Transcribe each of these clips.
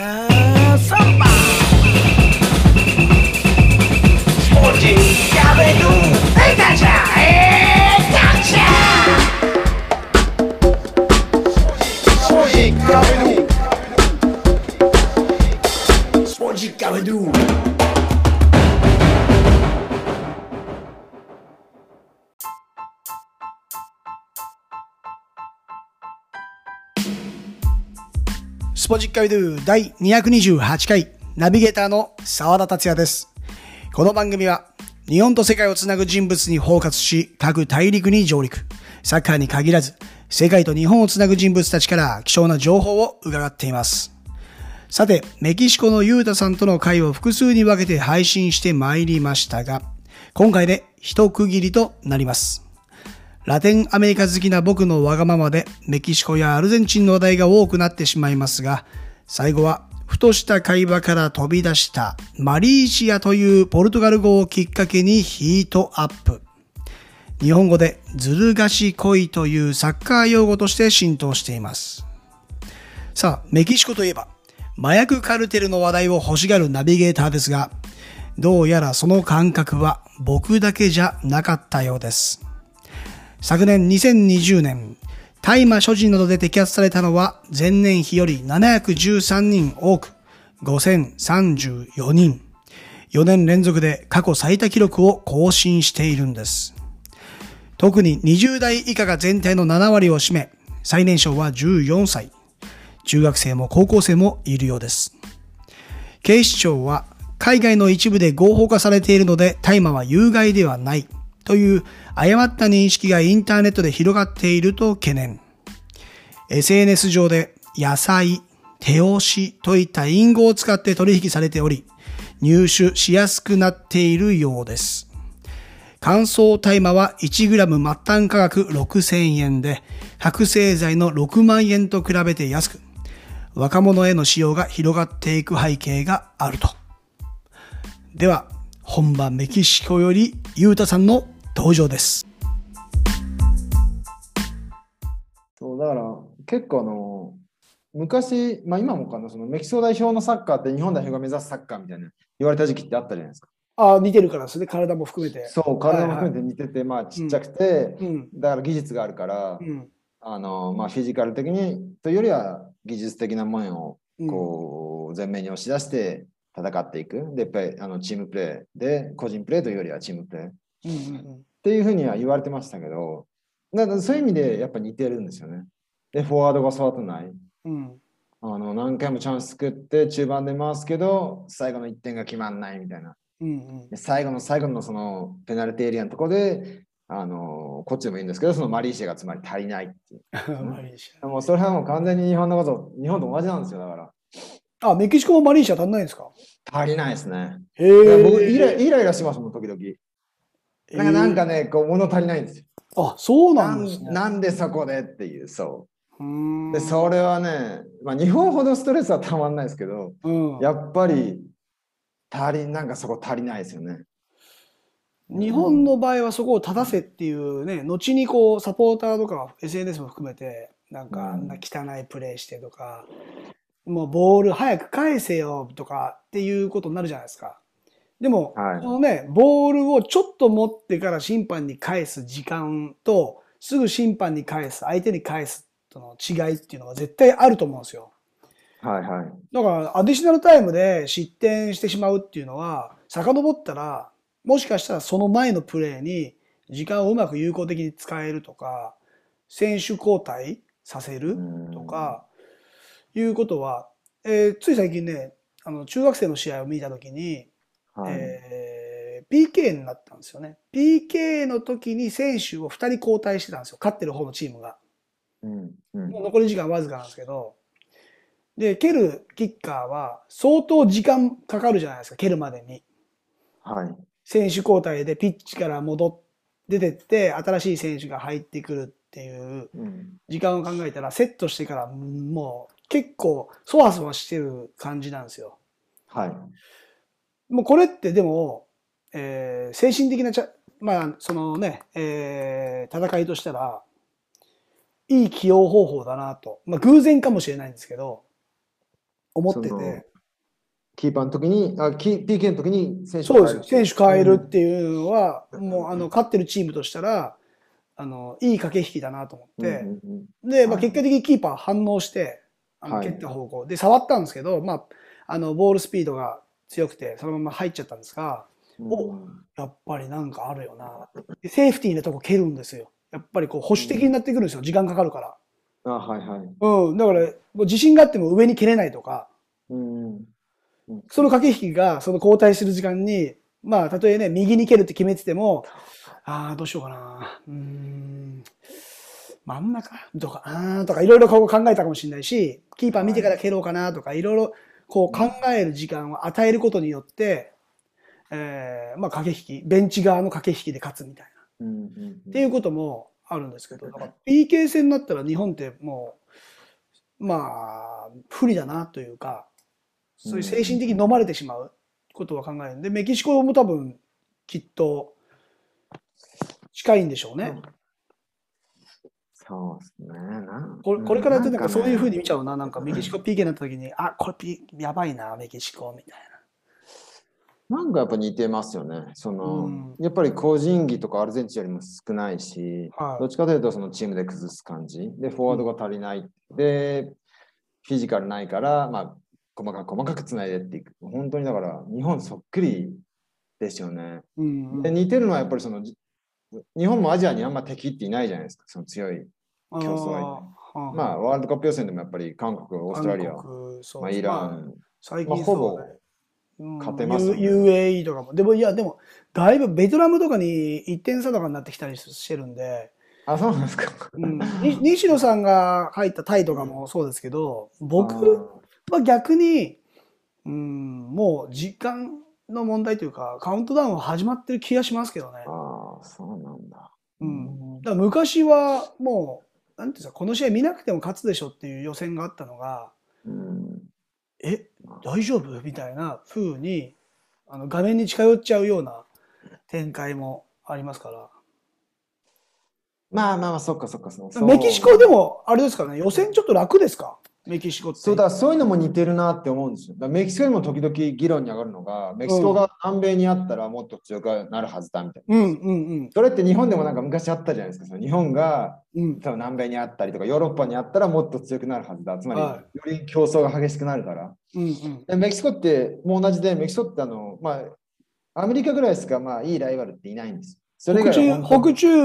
スポジッカビドゥ第228回ナビゲーターの澤田達也です。この番組は日本と世界をつなぐ人物にフォーカスし、各大陸に上陸、サッカーに限らず世界と日本をつなぐ人物たちから貴重な情報を伺っています。さて、メキシコのユータさんとの会を複数に分けて配信してまいりましたが、今回で一区切りとなります。ラテンアメリカ好きな僕のわがままでメキシコやアルゼンチンの話題が多くなってしまいますが、最後はふとした会話から飛び出したマリーシアというポルトガル語をきっかけにヒートアップ。日本語でずる賢いというサッカー用語として浸透しています。さあ、メキシコといえば麻薬カルテルの話題を欲しがるナビゲーターですが、どうやらその感覚は僕だけじゃなかったようです。昨年2020年、大麻所持などで摘発されたのは前年比より713人多く、5034人。4年連続で過去最多記録を更新しているんです。特に20代以下が全体の7割を占め、最年少は14歳。中学生も高校生もいるようです。警視庁は海外の一部で合法化されているので大麻は有害ではない。という誤った認識がインターネットで広がっていると懸念。SNS 上で野菜、手押しといった隠語を使って取引されており、入手しやすくなっているようです。乾燥大麻は 1g 末端価格6000円で、覚醒剤の6万円と比べて安く、若者への使用が広がっていく背景があると。では、本場メキシコよりユータさんの登場です。そうだから結構昔、まあ、今もかな、そのメキシコ代表のサッカーって日本代表が目指すサッカーみたいな言われた時期ってあったじゃないですか。ああ、似てるからですね、体も含めて。そう、体も含めて似てて、はいはい、まあちっちゃくて、うん、だから技術があるから、うん、まあ、フィジカル的にというよりは技術的なものをこう前面に押し出して戦っていく。で、やっぱりチームプレーで、個人プレーというよりはチームプレー、うんうんうん、っていうふうには言われてましたけど、だからそういう意味でやっぱ似てるんですよね。で、フォワードが育たない、うん、何回もチャンス作って中盤で回すけど最後の1点が決まんないみたいな、うんうん、最後のそのペナルティエリアのところでこっちでもいいんですけど、そのマリーシェがつまり足りないっていうマリーシェ、もうそれはもう完全に日本のこと、日本と同じなんですよ。だからあ、メキシコもマリーシャ足りないんですか？足りないですね。僕イライラしますもん、時々。なんかね、こう物足りないんですよ。あ、そうなんですね。なんでそこでっていう、そう。で、それはね、まあ、日本ほどストレスはたまんないですけど、うん、やっぱりなんかそこ足りないですよね。日本の場合はそこを正せっていうね、後にこうサポーターとか SNS も含めて、なんかあんな汚いプレーしてとか。もうボール早く返せよとかっていうことになるじゃないですか。でも、はい、このね、ボールをちょっと持ってから審判に返す時間と、すぐ審判に返す、相手に返すとの違いっていうのが絶対あると思うんですよ。はいはい。だから、アディショナルタイムで失点してしまうっていうのは、遡ったら、もしかしたらその前のプレーに時間をうまく有効的に使えるとか、選手交代させるとか、いうことは、つい最近ね、中学生の試合を見たときに、はい、PK になったんですよね。PK の時に選手を2人交代してたんですよ。勝ってる方のチームが。うんうん、もう残り時間わずかなんですけど。で、蹴るキッカーは相当時間かかるじゃないですか、蹴るまでに。はい、選手交代でピッチから出てって、新しい選手が入ってくるっていう時間を考えたら、セットしてからもう、結構そわそわしてる感じなんですよ。はい。もうこれってでも、精神的なまあそのね、戦いとしたらいい起用方法だなと、まあ偶然かもしれないんですけど思ってて。キーパーの時に、PK の時に選手変える。そうです。選手変えるっていうのは、もう勝ってるチームとしたら、いい駆け引きだなと思って、で、まあ、結果的にキーパー反応して、蹴った方向で触ったんですけど、まあ、ボールスピードが強くて、そのまま入っちゃったんですが、やっぱりなんかあるよな。セーフティーなとこ蹴るんですよ。やっぱりこう保守的になってくるんですよ。時間かかるから。あ、はいはい。うん。だから、自信があっても上に蹴れないとか、その駆け引きが、その交代する時間に、まあ、たとえね、右に蹴るって決めてても、ああ、どうしようかな。真ん中とか、とか、いろいろこう考えたかもしれないし、キーパー見てから蹴ろうかなとか、いろいろこう考える時間を与えることによって、まあ、駆け引き、ベンチ側の駆け引きで勝つみたいな。っていうこともあるんですけど、だから PK 戦になったら日本ってもう、まあ、不利だなというか、そういう精神的に飲まれてしまうことは考えるんで、メキシコも多分、きっと、近いんでしょうね。そうですね。これからなんかそういうふうに見ちゃうな、なんかメキシコ PK になった時に、あ、これやばいな、メキシコみたいな。なんかやっぱ似てますよね。その、やっぱり個人技とかアルゼンチンよりも少ないし、どっちかというとそのチームで崩す感じ。で、フォワードが足りない。で、フィジカルないから、まあ、細かくつないでっていく。本当にだから、日本そっくりですよね。で、似てるのはやっぱりその、日本もアジアにあんま敵っていないじゃないですか、その強い競争相手。まあ、ワールドカップ予選でもやっぱり韓国、オーストラリア、まあ、イラン、まあ、ほぼ、勝てますね。UAE とかも。でも、いや、でも、だいぶベトナムとかに1点差とかになってきたりしてるんで。あ、そうなんですか。西野さんが入ったタイとかもそうですけど、僕は逆に、もう時間の問題というか、カウントダウンは始まってる気がしますけどね。ああ、そうなんだ。だから昔はもう、なんていうんですか、この試合見なくても勝つでしょっていう予選があったのが、大丈夫みたいな風に画面に近寄っちゃうような展開もありますから。まあまあまあ、そっかそっか。メキシコでも、あれですかね、予選ちょっと楽ですか、メキシコって。そうだ、そういうのも似てるなって思うんですよ。だからメキシコにも時々議論に上がるのが、メキシコが南米にあったらもっと強くなるはずだみたいな。それって日本でもなんか昔あったじゃないですか。日本が多分南米にあったりとか、ヨーロッパにあったらもっと強くなるはずだ。つまり、より競争が激しくなるから。でメキシコっても同じで、メキシコってまあ、アメリカぐらいしかまあいいライバルっていないんです。北中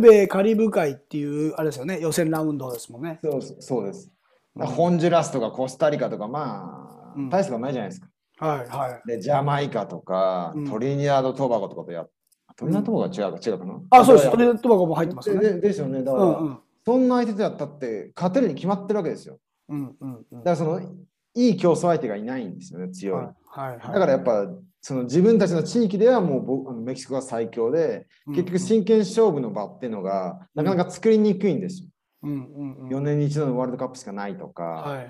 米カリブ海っていう、あれですよね、予選ラウンドですもんね。そうです。ホンジュラスとかコスタリカとか、まあ、大したことないじゃないですか。で、ジャマイカとか、トリニダード・トバゴとかとトリニダード・トバゴは違うかな。あ、そうです。トリニダード・トバゴも入ってますよね。ですよね。だから、そんな相手でやったって、勝てるに決まってるわけですよ。だから、いい競争相手がいないんですよね、強い。だからやっぱ、自分たちの地域ではもうメキシコが最強で、結局、真剣勝負の場っていうのが、なかなか作りにくいんですよ。4年に一度のワールドカップしかないとか、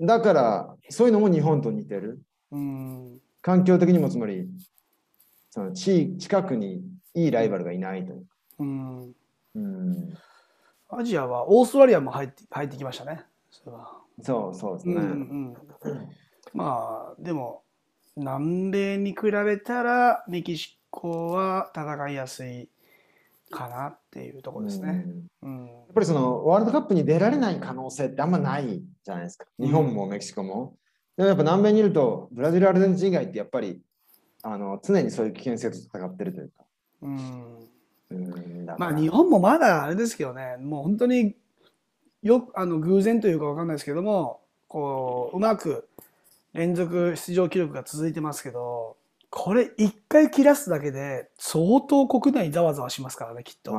だからそういうのも日本と似てる。環境的にも、つまり近くにいいライバルがいないというか。アジアはオーストラリアも入ってきましたね。そうですね。まあでも南米に比べたらメキシコは戦いやすいかなっていうところですね。やっぱりワールドカップに出られない可能性ってあんまないじゃないですか。日本もメキシコも。でもやっぱ南米にいると、ブラジル、アルゼンチン以外ってやっぱり常にそういう危険性と戦ってるというか。まあ日本もまだあれですけどね、もう本当によく偶然というかわかんないですけども、こう、うまく連続出場記録が続いてますけど、これ一回切らすだけで相当国内ざわざわしますからね、きっと。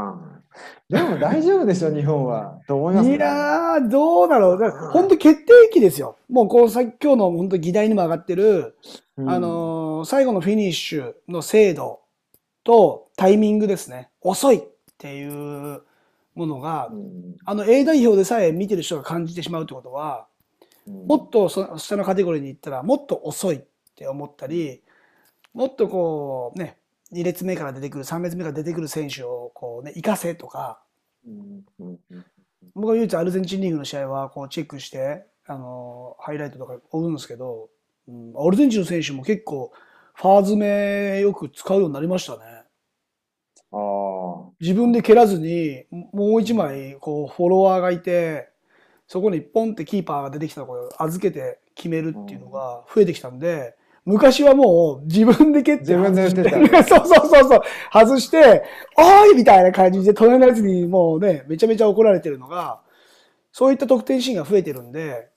でも大丈夫でしょ、日本は。と思いますね。いやー、どうだろう。本当決定機ですよ。もう今日の本当議題にも上がってる、最後のフィニッシュの精度とタイミングですね。遅いっていうものが、A 代表でさえ見てる人が感じてしまうってことは、もっと下のカテゴリーに行ったらもっと遅いって思ったり、もっとこうね、2列目から出てくる、3列目から出てくる選手をこうね、生かせとか、僕は唯一アルゼンチンリーグの試合はこうチェックして、ハイライトとか追うんですけど、アルゼンチンの選手も結構ファー詰めよく使うようになりましたね。ああ。自分で蹴らずに、もう一枚こうフォロワーがいて、そこにポンってキーパーが出てきたところを預けて決めるっていうのが増えてきたんで、昔はもう自分で蹴って外して、そうそうそうそう、外して、おーいみたいな感じで隣のやつにもうね、めちゃめちゃ怒られてるのが、そういった得点シーンが増えてるんで、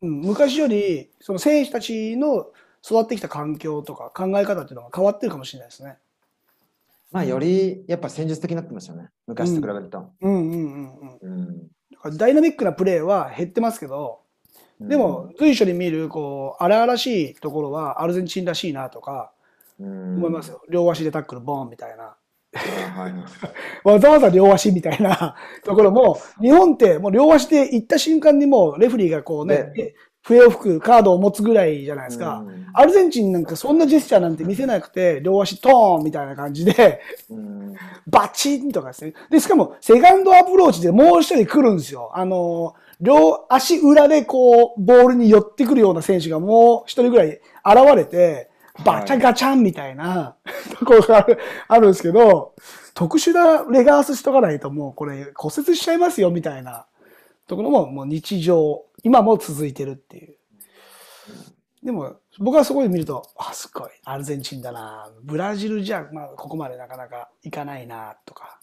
昔よりその選手たちの育ってきた環境とか考え方っていうのが変わってるかもしれないですね。まあよりやっぱ戦術的になってますよね、昔と比べると。だからダイナミックなプレーは減ってますけど、でも随所に見るこう荒々しいところはアルゼンチンらしいなとか思いますよ。両足でタックルボーンみたいな。わざわざ両足みたいなところも、日本ってもう両足で行った瞬間にもうレフリーがこうね、笛を吹くカードを持つぐらいじゃないですか。アルゼンチンなんかそんなジェスチャーなんて見せなくて、両足トーンみたいな感じで、バチンとかですね。で、しかもセカンドアプローチでもう一人来るんですよ。両足裏でこう、ボールに寄ってくるような選手がもう一人ぐらい現れて、バチャガチャンみたいなところがあるんですけど、特殊なレガースしとかないともうこれ骨折しちゃいますよみたいなところももう日常、今も続いてるっていう。でも僕はそこで見ると、あ、すごい、アルゼンチンだな、ブラジルじゃ、まあ、ここまでなかなかいかないなとか。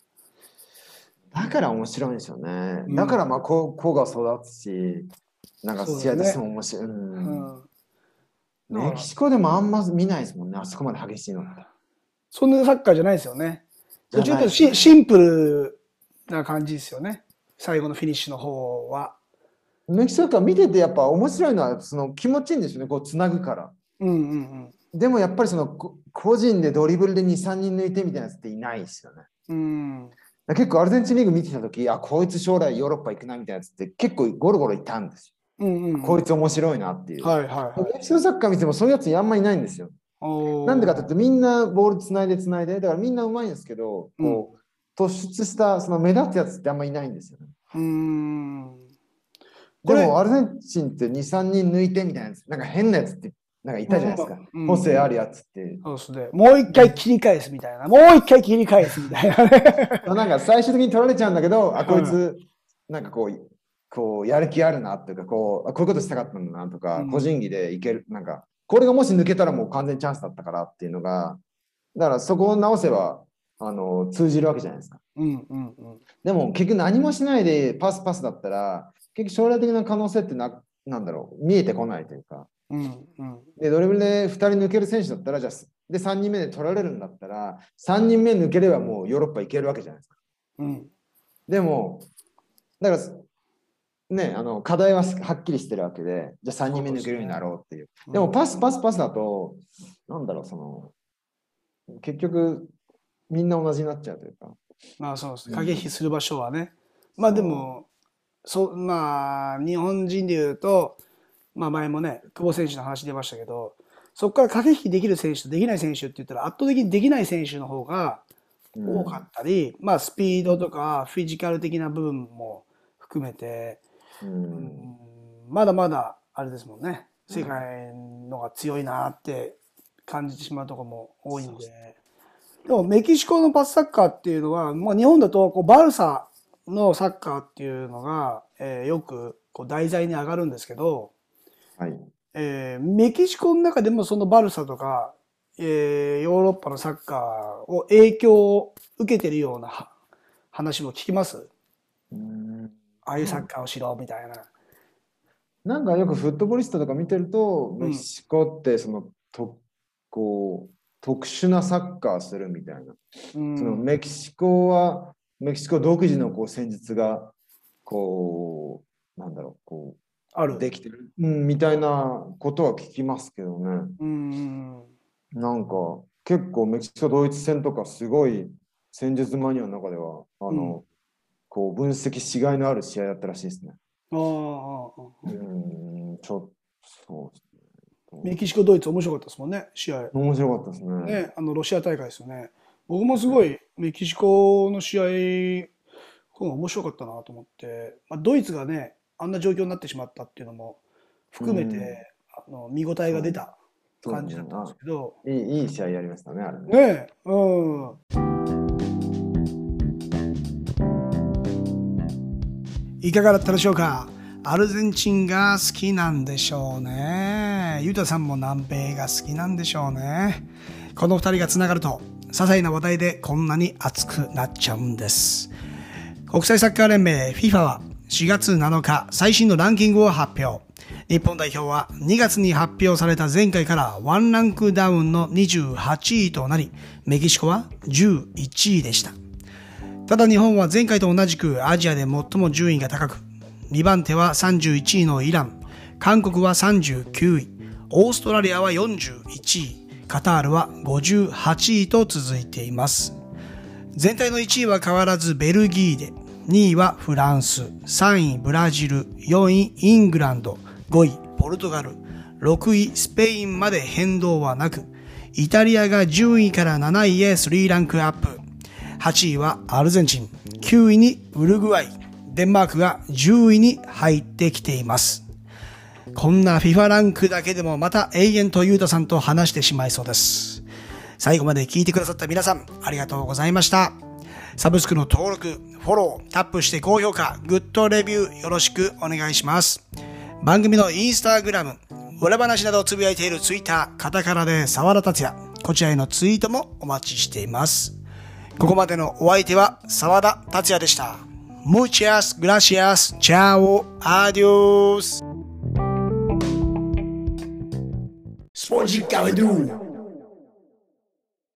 だから面白いんですよね。だからまあ子が育つし、なんか試合としても面白い。メキシコでもあんま見ないですもんね、あそこまで激しいのって。そんなサッカーじゃないですよね。どちらかというとシンプルな感じですよね、最後のフィニッシュの方は。メキシコが見ててやっぱ面白いのはその気持ちいいんですよね、こうつなぐから。でもやっぱりその個人でドリブルで2、3人抜いてみたいなやつっていないですよね。結構アルゼンチンリーグ見てた時、あ、こいつ将来ヨーロッパ行くなみたいなやつって結構ゴロゴロいたんですよ。こいつ面白いなっていう。メキシコサッカー見てもそういうやつあんまりいないんですよ。なんでかというとみんなボールつないで、だからみんなうまいんですけど、こう突出したその目立つやつってあんまりいないんですよね。でもアルゼンチンって2、3人抜いてみたいなやつ、なんか変なやつってなんかいたじゃないですか。個性あるやつって。そうですね。もう一回切り返すみたいな。もう一回切り返すみたいな。なんか最終的に取られちゃうんだけど、あ、こいつなんかこうやる気あるなというか、こういうことしたかったんだなとか、個人技でいける、なんかこれがもし抜けたらもう完全にチャンスだったからっていうのが、だからそこを直せば通じるわけじゃないですか。でも結局何もしないでパスだったら結局将来的な可能性ってなんだろう、見えてこないというか。でドリブルで2人抜ける選手だったら、じゃあで3人目で取られるんだったら3人目抜ければもうヨーロッパ行けるわけじゃないですか。でもだからね、課題ははっきりしてるわけで、じゃあ3人目抜けるようになろうっていう。でもパスだと、なんだろう、結局みんな同じになっちゃうというか。まあそうですね。駆け引きする場所はね。まあでも、まあ日本人でいうと、まあ前もね、久保選手の話出ましたけど、そこから駆け引きできる選手とできない選手って言ったら圧倒的にできない選手の方が多かったり、まあスピードとかフィジカル的な部分も含めて、まだまだあれですもんね、世界のが強いなって感じてしまうところも多いんで。でもメキシコのパスサッカーっていうのは、まあ、日本だとバルサのサッカーっていうのが、よく題材に上がるんですけど、メキシコの中でもそのバルサとか、ヨーロッパのサッカーを影響を受けてるような話も聞きます。ああいうサッカーをしろみたいな。なんかよくフットボリストとか見てると、メキシコってこう特殊なサッカーするみたいな。メキシコ独自の戦術がなんだろう、できてるみたいなことは聞きますけどね。なんか結構メキシコドイツ戦とかすごい戦術マニアの中では分析しがいのある試合だったらしいですね。メキシコ、ドイツ面白かったですもんね、試合。面白かったですね。ロシア大会ですよね。僕もすごいメキシコの試合、面白かったなと思って、まあ、ドイツがね、あんな状況になってしまったっていうのも含めて、うん、見応えが出た感じだったんですけど、いい試合やりましたね、あれね。ねえ、うん。いかがだったでしょうか。アルゼンチンが好きなんでしょうね。ユタさんも南米が好きなんでしょうね。この2人がつながると、些細な話題でこんなに熱くなっちゃうんです。国際サッカー連盟 FIFA は4月7日最新のランキングを発表。日本代表は2月に発表された前回からワンランクダウンの28位となり、メキシコは11位でした。ただ日本は前回と同じくアジアで最も順位が高く、2番手は31位のイラン、韓国は39位、オーストラリアは41位、カタールは58位と続いています。全体の1位は変わらずベルギーで、2位はフランス、3位ブラジル、4位イングランド、5位ポルトガル、6位スペインまで変動はなく、イタリアが10位から7位へ3ランクアップ、8位はアルゼンチン、9位にウルグアイ、デンマークが10位に入ってきています。こんな FIFA ランクだけでもまた永遠とユータさんと話してしまいそうです。最後まで聞いてくださった皆さん、ありがとうございました。サブスクの登録、フォロー、タップして高評価、グッドレビューよろしくお願いします。番組のインスタグラム、裏話などをつぶやいているツイッター、カタカナで沢田達也、こちらへのツイートもお待ちしています。ここまでのお相手は沢田達也でした。Muchas gracias. Chao. Adiós.